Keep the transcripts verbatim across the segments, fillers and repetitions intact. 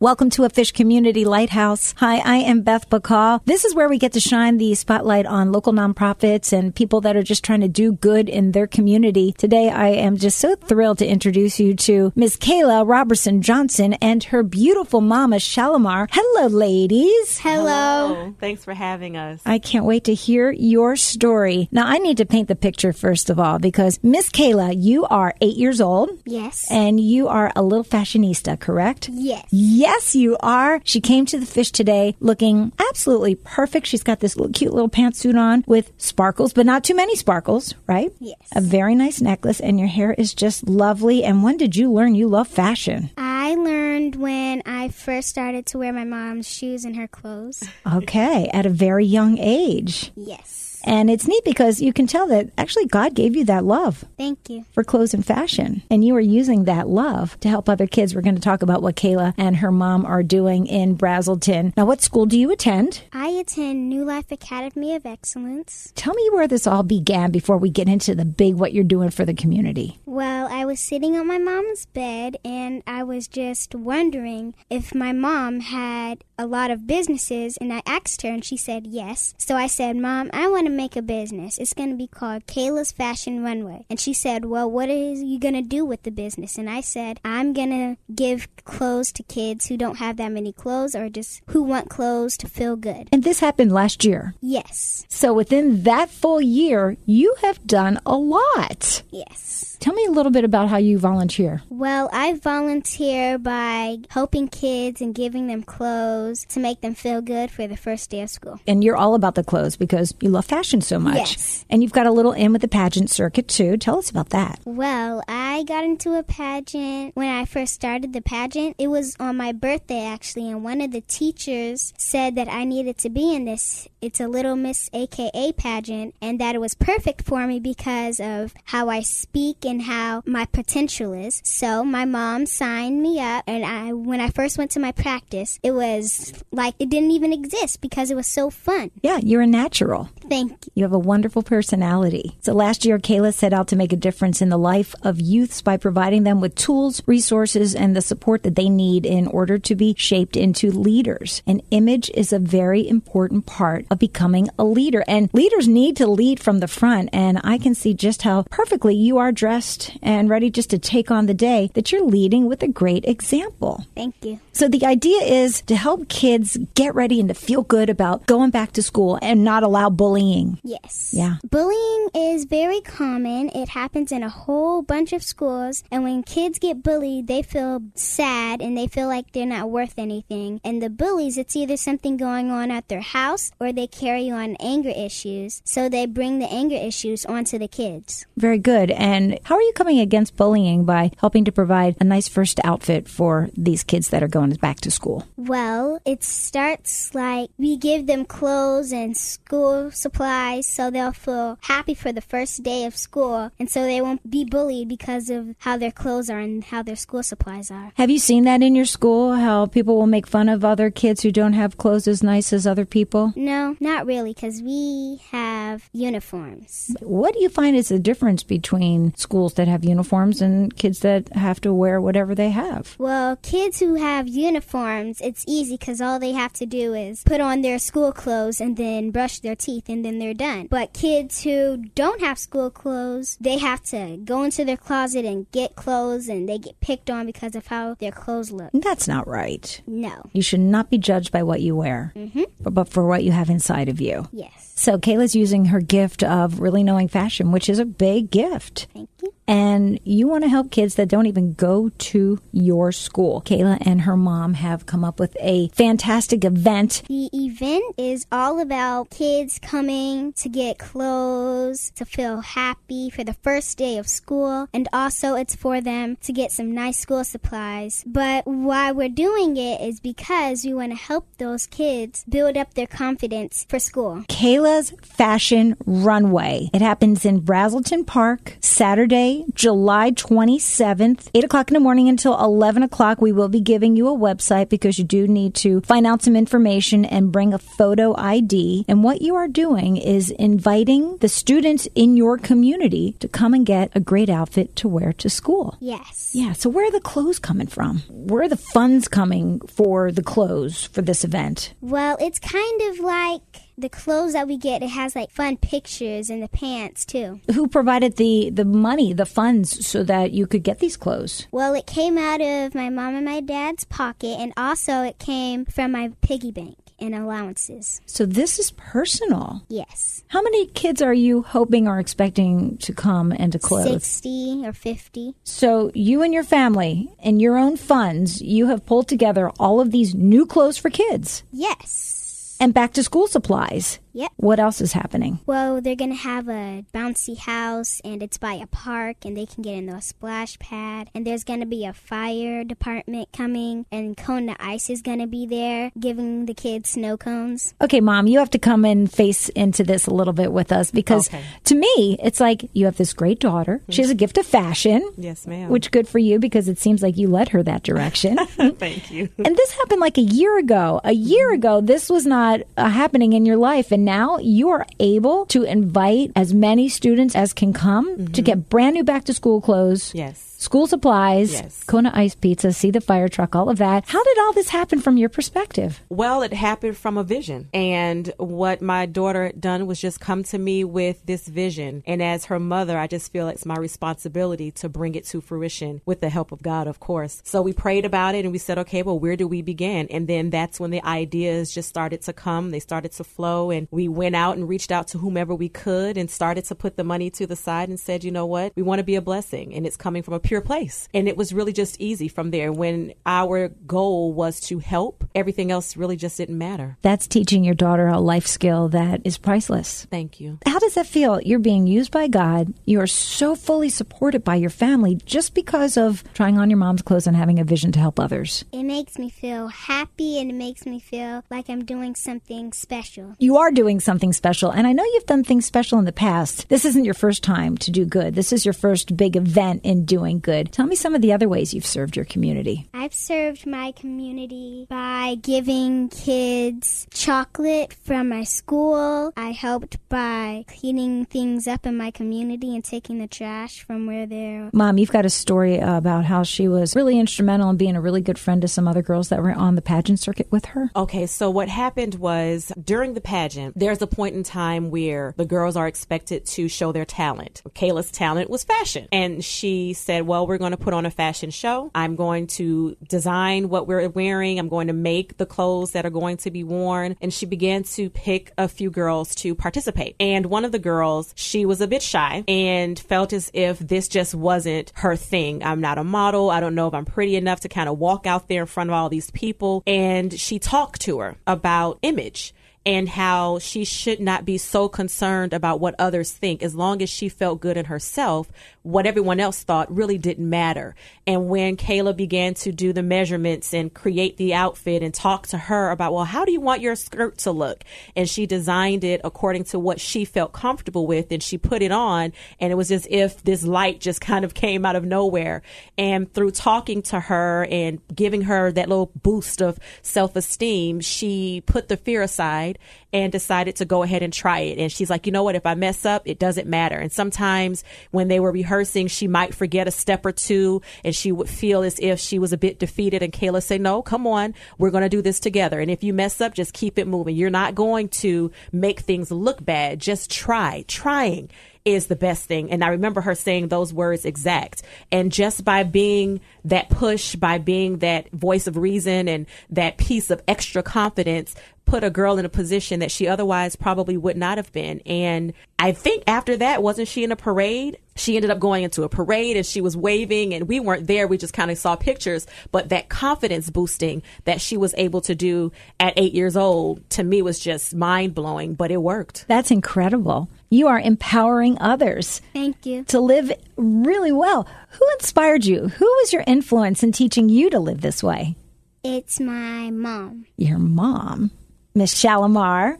Welcome to a Fish Community Lighthouse. Hi, I am Beth Bacall. This is where we get to shine the spotlight on local nonprofits and people that are just trying to do good in their community. Today, I am just so thrilled to introduce you to Miss Kailah Robertson Johnson and her beautiful mama, Shalimar. Hello, ladies. Hello. Hello. Thanks for having us. I can't wait to hear your story. Now, I need to paint the picture first of all, because Miss Kailah, you are eight years old. Yes. And you are a little fashionista, correct? Yes. Yes. Yes, you are. She came to the fish today looking absolutely perfect. She's got this little, cute little pantsuit on with sparkles, but not too many sparkles, right? Yes. A very nice necklace, and your hair is just lovely. And when did you learn you love fashion? I learned when I first started to wear my mom's shoes and her clothes. Okay, at a very young age. Yes. And it's neat because you can tell that actually God gave you that love. Thank you. For clothes and fashion. And you are using that love to help other kids. We're going to talk about what Kailah and her mom are doing in Braselton. Now, what school do you attend? I attend New Life Academy of Excellence. Tell me where this all began before we get into the big what you're doing for the community. Well, I was sitting on my mom's bed and I was just wondering if my mom had a lot of businesses, and I asked her and she said yes. So I said, Mom, I want to make a business. It's going to be called Kailah's Fashion Runway. And she said, well, what are you going to do with the business? And I said, I'm going to give clothes to kids who don't have that many clothes or just who want clothes to feel good. And this happened last year? Yes. So within that full year, you have done a lot. Yes. Tell me a little bit about how you volunteer. Well, I volunteer by helping kids and giving them clothes to make them feel good for the first day of school. And you're all about the clothes because you love fashion so much. Yes. And you've got a little in with the pageant circuit too. Tell us about that. Well, I got into a pageant when I first started the pageant. It was on my birthday actually, and one of the teachers said that I needed to be in this. It's a Little Miss A K A pageant, and that it was perfect for me because of how I speak and how my potential is. So my mom signed me up, and I when I first went to my practice, it was like it didn't even exist because it was so fun. Yeah, you're a natural. Thank you. You have a wonderful personality. So last year, Kailah set out to make a difference in the life of youths by providing them with tools, resources, and the support that they need in order to be shaped into leaders. An image is a very important part of becoming a leader. And leaders need to lead from the front. And I can see just how perfectly you are dressed and ready just to take on the day, that you're leading with a great example. Thank you. So the idea is to help kids get ready and to feel good about going back to school and not allow bullying. Yes. Yeah. Bullying is very common. It happens in a whole bunch of schools. And when kids get bullied, they feel sad and they feel like they're not worth anything. And the bullies, it's either something going on at their house or they carry on anger issues. So they bring the anger issues onto the kids. Very good. And how are you coming against bullying by helping to provide a nice first outfit for these kids that are going back to school? Well, it starts like we give them clothes and school supplies, so they'll feel happy for the first day of school, and so they won't be bullied because of how their clothes are and how their school supplies are. Have you seen that in your school, how people will make fun of other kids who don't have clothes as nice as other people? No, not really, because we have uniforms. What do you find is the difference between schools that have uniforms and kids that have to wear whatever they have? Well, kids who have uniforms, it's easy because all they have to do is put on their school clothes and then brush their teeth and then they're done. But kids who don't have school clothes, they have to go into their closet and get clothes, and they get picked on because of how their clothes look. That's not right. No. You should not be judged by what you wear, mm-hmm. but for what you have inside of you. Yes. So Kailah's using her gift of really knowing fashion, which is a big gift. Thank you. and you want to help kids that don't even go to your school. Kailah and her mom have come up with a fantastic event. The event is all about kids coming to get clothes, to feel happy for the first day of school, and also it's for them to get some nice school supplies. But why we're doing it is because we want to help those kids build up their confidence for school. Kailah's Fashion Runway. It happens in Braselton Park, Saturday, July twenty-seventh, eight o'clock in the morning until eleven o'clock. We will be giving you a website because you do need to find out some information and bring a photo I D. And what you are doing is inviting the students in your community to come and get a great outfit to wear to school. Yes. Yeah, so where are the clothes coming from? Where are the funds coming for the clothes for this event? Well, it's kind of like the clothes that we get, it has like fun pictures in the pants too. Who provided the, the money, the funds, so that you could get these clothes? Well, it came out of my mom and my dad's pocket, and also it came from my piggy bank and allowances. So this is personal. Yes. How many kids are you hoping or expecting to come and to clothe? sixty or fifty. So you and your family and your own funds, you have pulled together all of these new clothes for kids. Yes. And back to school supplies. Yep. What else is happening? Well, they're going to have a bouncy house, and it's by a park, and they can get in the splash pad. And there's going to be a fire department coming, and Kona Ice is going to be there giving the kids snow cones. Okay, Mom, you have to come and face into this a little bit with us, because okay. to me, it's like you have this great daughter. Mm-hmm. She has a gift of fashion. Yes, ma'am. Which good for you, because it seems like you led her that direction. Thank you. And this happened like a year ago. A year ago, this was not Uh, happening in your life, and now you are able to invite as many students as can come mm-hmm. to get brand new back to school clothes, yes, school supplies, yes, Kona Ice pizza, see the fire truck, all of that. How did all this happen from your perspective? Well, it happened from a vision, and what my daughter done was just come to me with this vision, and as her mother, I just feel it's my responsibility to bring it to fruition with the help of God, of course. So we prayed about it, and we said, okay, well, where do we begin? And then that's when the ideas just started to come. They started to flow, and we went out and reached out to whomever we could and started to put the money to the side and said, you know what, we want to be a blessing, and it's coming from a pure place. And it was really just easy from there. When our goal was to help, everything else really just didn't matter. That's teaching your daughter a life skill that is priceless. Thank you. How does that feel? You're being used by God. You are so fully supported by your family just because of trying on your mom's clothes and having a vision to help others. It makes me feel happy, and it makes me feel like I'm doing something special. You are doing something special, and I know you've done things special in the past. This isn't your first time to do good. This is your first big event in doing good. Tell me some of the other ways you've served your community. I've served my community by giving kids chocolate from my school. I helped by cleaning things up in my community and taking the trash from where they're... Mom, you've got a story about how she was really instrumental in being a really good friend to some other girls that were on the pageant circuit with her. Okay, so what happened was during the pageant, there's a point in time where the girls are expected to show their talent. Kailah's talent was fashion. And she said, well, we're going to put on a fashion show. I'm going to design what we're wearing. I'm going to make the clothes that are going to be worn. And she began to pick a few girls to participate. And one of the girls, she was a bit shy and felt as if this just wasn't her thing. I'm not a model. I don't know if I'm pretty enough to kind of walk out there in front of all these people. And she talked to her about image and how she should not be so concerned about what others think. As long as she felt good in herself, what everyone else thought really didn't matter. And when Kailah began to do the measurements and create the outfit and talk to her about, well, how do you want your skirt to look? And she designed it according to what she felt comfortable with, and she put it on, and it was as if this light just kind of came out of nowhere. And through talking to her and giving her that little boost of self-esteem, she put the fear aside and decided to go ahead and try it. And she's like, you know what, if I mess up, it doesn't matter. And sometimes when they were rehearsing, she might forget a step or two, and she would feel as if she was a bit defeated. And Kailah said, no, come on, we're going to do this together. And if you mess up, just keep it moving. You're not going to make things look bad. Just try. Trying is the best thing. And I remember her saying those words exact. And just by being that push, by being that voice of reason and that piece of extra confidence, put a girl in a position that she otherwise probably would not have been. And I think after that, wasn't she in a parade she ended up going into a parade and she was waving, and we weren't there. We just kind of saw pictures. But that confidence boosting that she was able to do at eight years old, to me, was just mind blowing. But it worked. That's incredible. You are empowering others. Thank you. To live really well. Who inspired you? Who was your influence in teaching you to live this way? It's my mom. Your mom, Miss Shalimar.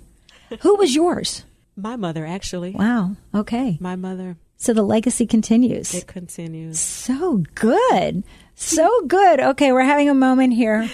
Who was yours? My mother, actually. Wow. Okay. My mother. So the legacy continues. It continues. So good. So good. Okay, we're having a moment here.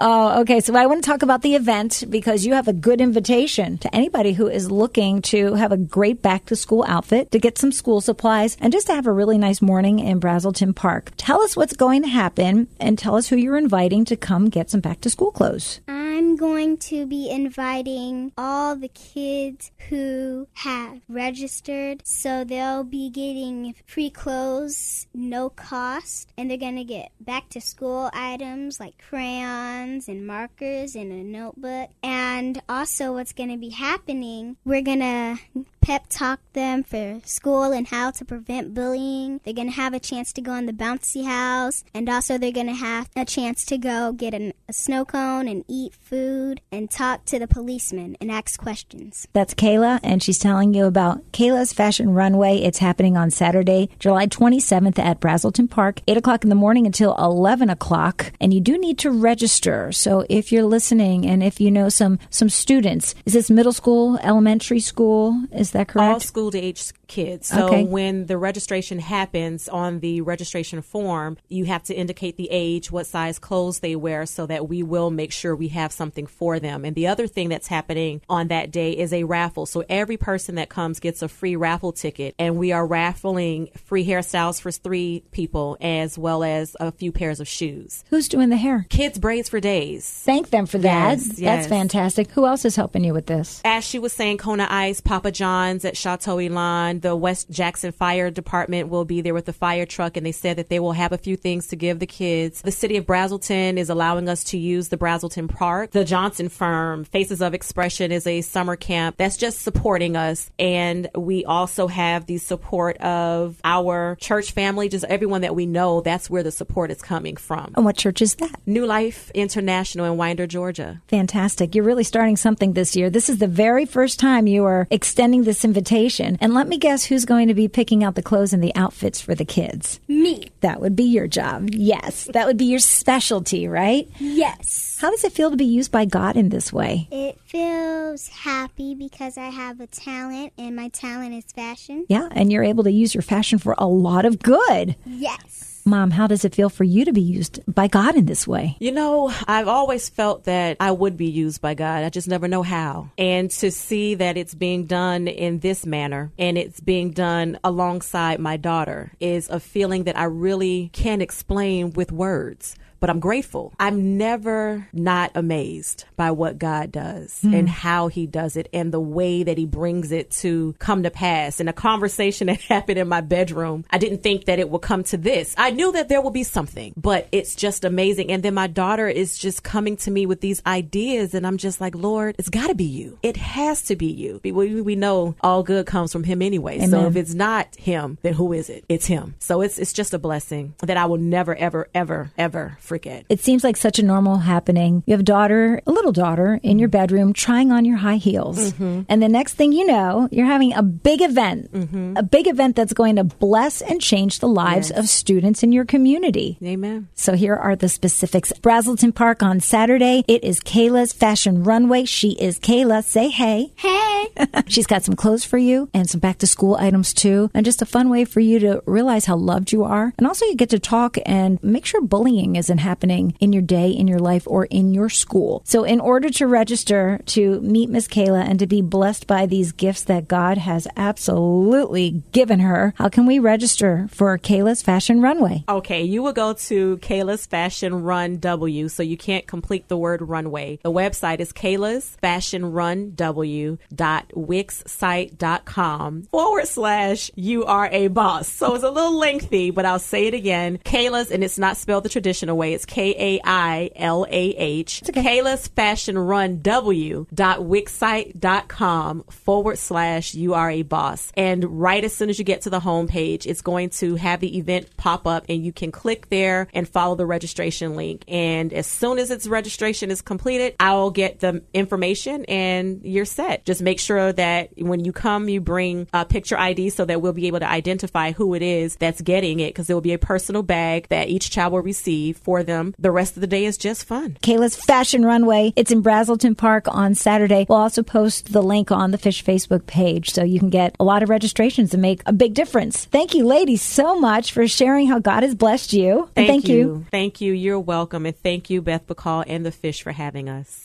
Oh, okay. So I want to talk about the event, because you have a good invitation to anybody who is looking to have a great back-to-school outfit, to get some school supplies, and just to have a really nice morning in Braselton Park. Tell us what's going to happen, and tell us who you're inviting to come get some back-to-school clothes. I'm going to be inviting all the kids who have registered, so they'll be getting free clothes, no cost. Cost, and they're going to get back-to-school items like crayons and markers and a notebook. And also what's going to be happening, we're going to pep talk them for school and how to prevent bullying. They're going to have a chance to go in the bouncy house, and also they're going to have a chance to go get an, a snow cone and eat food and talk to the policeman and ask questions. That's Kailah, and she's telling you about Kailah's Fashion Runway. It's happening on Saturday, July twenty-seventh at Braselton Park, eight o'clock in the morning until eleven o'clock, and you do need to register. So if you're listening, and if you know some some students, is this middle school, elementary school? Is that correct? All school-age kids. So okay. When the registration happens, on the registration form, you have to indicate the age, what size clothes they wear, so that we will make sure we have something for them. And the other thing that's happening on that day is a raffle. So every person that comes gets a free raffle ticket, and we are raffling free hairstyles for three people. people, as well as a few pairs of shoes. Who's doing the hair? Kids Braids for Days. Thank them for that. Yes, yes. That's fantastic. Who else is helping you with this? As she was saying, Kona Ice, Papa John's at Chateau Elan, the West Jackson Fire Department will be there with the fire truck, and they said that they will have a few things to give the kids. The City of Braselton is allowing us to use the Braselton Park. The Johnson Firm Faces of Expression is a summer camp that's just supporting us, and we also have the support of our church family, just everyone One that we know. That's where the support is coming from. And what church is that? New Life International in Winder, Georgia. Fantastic. You're really starting something this year. This is the very first time you are extending this invitation. And let me guess who's going to be picking out the clothes and the outfits for the kids. Me. That would be your job. Yes. That would be your specialty, right? Yes. How does it feel to be used by God in this way? It feels happy because I have a talent, and my talent is fashion. Yeah, and you're able to use your fashion for a lot of good. Yes. Mom, how does it feel for you to be used by God in this way? You know, I've always felt that I would be used by God. I just never know how. And to see that it's being done in this manner, and it's being done alongside my daughter, is a feeling that I really can't explain with words. But I'm grateful. I'm never not amazed by what God does mm. and how he does it, and the way that he brings it to come to pass. And a conversation that happened in my bedroom, I didn't think that it would come to this. I knew that there would be something, but it's just amazing. And then my daughter is just coming to me with these ideas, and I'm just like, Lord, it's got to be you. It has to be you. We, we know all good comes from him anyway. Amen. So if it's not him, then who is it? It's him. So it's it's just a blessing that I will never, ever, ever, ever forget. It seems like such a normal happening. You have a daughter, a little daughter, in your bedroom trying on your high heels. Mm-hmm. And the next thing you know, you're having a big event, mm-hmm. a big event that's going to bless and change the lives yes. of students in your community. Amen. So here are the specifics. Braselton Park on Saturday. It is Kailah's Fashion Runway. She is Kailah. Say hey. Hey. She's got some clothes for you and some back to school items too. And just a fun way for you to realize how loved you are. And also you get to talk and make sure bullying isn't happening in your day, in your life, or in your school. So in order to register to meet Miss Kailah and to be blessed by these gifts that God has absolutely given her, how can we register for Kailah's Fashion Runway? Okay, you will go to Kailah's Fashion Run W, so you can't complete the word runway. The website is Kailah's Fashion Run W dot wixsite.com forward slash you are a boss. So it's a little lengthy, but I'll say it again. Kailah's, and it's not spelled the traditional way. Runway. It's K A I L A H. It's okay. Kailah's Fashion Run W dot wixsite.com forward slash you are a boss. And right as soon as you get to the homepage, it's going to have the event pop up and you can click there and follow the registration link. And as soon as its registration is completed, I'll get the information and you're set. Just make sure that when you come, you bring a picture I D so that we'll be able to identify who it is that's getting it, because it will be a personal bag that each child will receive for them. The rest of the day is just fun. Kailah's Fashion Runway. It's in Braselton Park on Saturday. We'll also post the link on the Fish Facebook page so you can get a lot of registrations and make a big difference. Thank you, ladies, so much for sharing how God has blessed you. Thank, thank you. you. Thank you. You're welcome. And thank you, Beth Bacall and the Fish, for having us.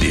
The